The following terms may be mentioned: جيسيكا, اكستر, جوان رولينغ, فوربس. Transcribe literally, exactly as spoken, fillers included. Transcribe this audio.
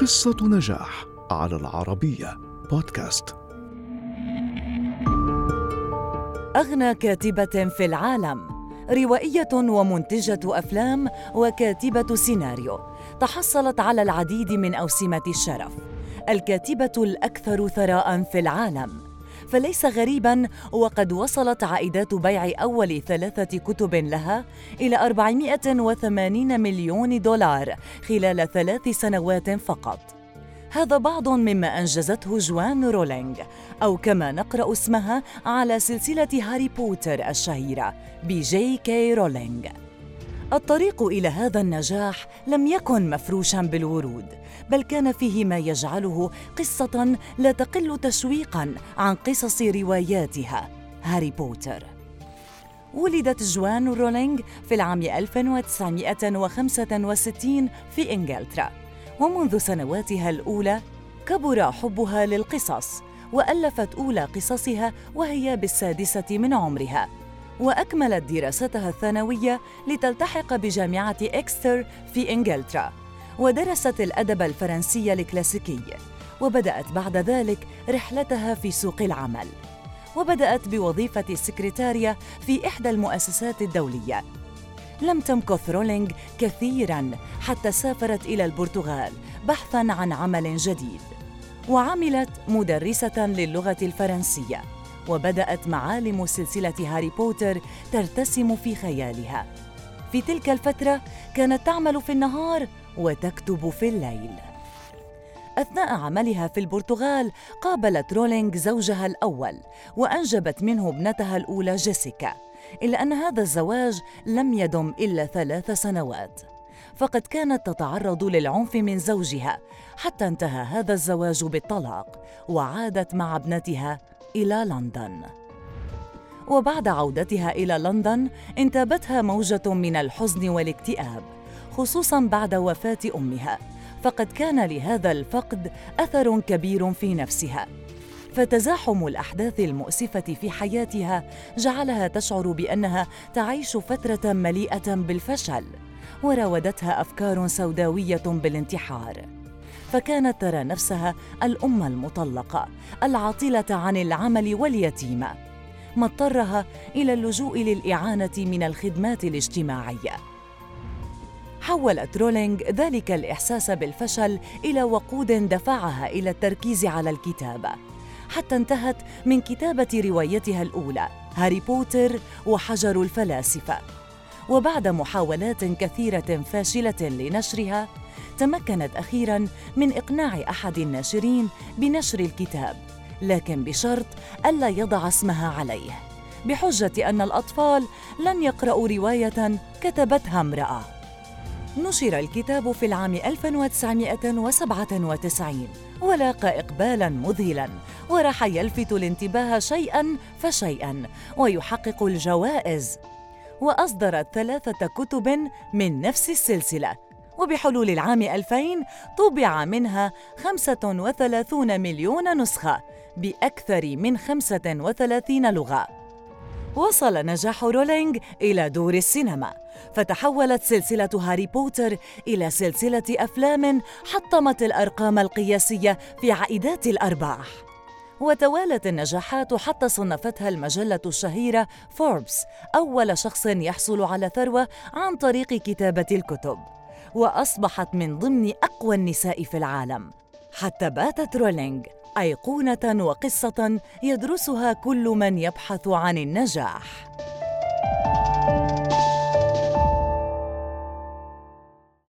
قصة نجاح على العربية بودكاست. أغنى كاتبة في العالم، روائية ومنتجة أفلام وكاتبة سيناريو، تحصلت على العديد من أوسمة الشرف. الكاتبة الأكثر ثراءً في العالم، فليس غريباً وقد وصلت عائدات بيع أول ثلاثة كتب لها إلى أربعمائة وثمانين مليون دولار خلال ثلاث سنوات فقط. هذا بعض مما أنجزته جوان رولينغ، أو كما نقرأ اسمها على سلسلة هاري بوتر الشهيرة، بجي كي رولينغ. الطريق إلى هذا النجاح لم يكن مفروشاً بالورود، بل كان فيه ما يجعله قصة لا تقل تشويقاً عن قصص رواياتها هاري بوتر. ولدت جوان رولينغ في العام ألف وتسعمائة وخمسة وستين في إنجلترا، ومنذ سنواتها الأولى كبر حبها للقصص، وألفت أولى قصصها وهي بالسادسة من عمرها، وأكملت دراستها الثانوية لتلتحق بجامعة اكستر في إنجلترا، ودرست الأدب الفرنسي الكلاسيكي، وبدأت بعد ذلك رحلتها في سوق العمل، وبدأت بوظيفة السكرتارية في إحدى المؤسسات الدولية. لم تمكث رولينغ كثيراً حتى سافرت إلى البرتغال بحثاً عن عمل جديد، وعملت مدرسة للغة الفرنسية، وبدأت معالم سلسلة هاري بوتر ترتسم في خيالها. في تلك الفترة كانت تعمل في النهار وتكتب في الليل. أثناء عملها في البرتغال قابلت رولينغ زوجها الأول، وأنجبت منه ابنتها الأولى جيسيكا، إلا أن هذا الزواج لم يدم إلا ثلاث سنوات، فقد كانت تتعرض للعنف من زوجها حتى انتهى هذا الزواج بالطلاق، وعادت مع ابنتها إلى لندن. وبعد عودتها إلى لندن انتابتها موجة من الحزن والاكتئاب، خصوصاً بعد وفاة أمها، فقد كان لهذا الفقد أثر كبير في نفسها. فتزاحم الأحداث المؤسفة في حياتها جعلها تشعر بأنها تعيش فترة مليئة بالفشل، وراودتها أفكار سوداوية بالانتحار، فكانت ترى نفسها الأم المطلقة العاطلة عن العمل واليتيمة، ما اضطرها إلى اللجوء للإعانة من الخدمات الاجتماعية. حولت رولينغ ذلك الإحساس بالفشل إلى وقود دفعها إلى التركيز على الكتابة، حتى انتهت من كتابة روايتها الأولى هاري بوتر وحجر الفلاسفة. وبعد محاولات كثيرة فاشلة لنشرها، تمكنت أخيراً من إقناع أحد الناشرين بنشر الكتاب، لكن بشرط ألا يضع اسمها عليه، بحجة أن الأطفال لن يقرأوا رواية كتبتها امرأة. نشر الكتاب في العام ألف وتسعمائة وسبعة وتسعين، ولاقى إقبالاً مذهلاً، وراح يلفت الانتباه شيئاً فشيئاً ويحقق الجوائز، وأصدرت ثلاثة كتب من نفس السلسلة، وبحلول العام ألفين طبع منها خمسة وثلاثون مليون نسخة بأكثر من خمسة وثلاثين لغة. وصل نجاح رولينغ إلى دور السينما، فتحولت سلسلة هاري بوتر إلى سلسلة أفلام حطمت الأرقام القياسية في عائدات الأرباح، وتوالت النجاحات حتى صنفتها المجلة الشهيرة فوربس أول شخص يحصل على ثروة عن طريق كتابة الكتب، وأصبحت من ضمن أقوى النساء في العالم، حتى باتت رولينغ أيقونة وقصة يدرسها كل من يبحث عن النجاح.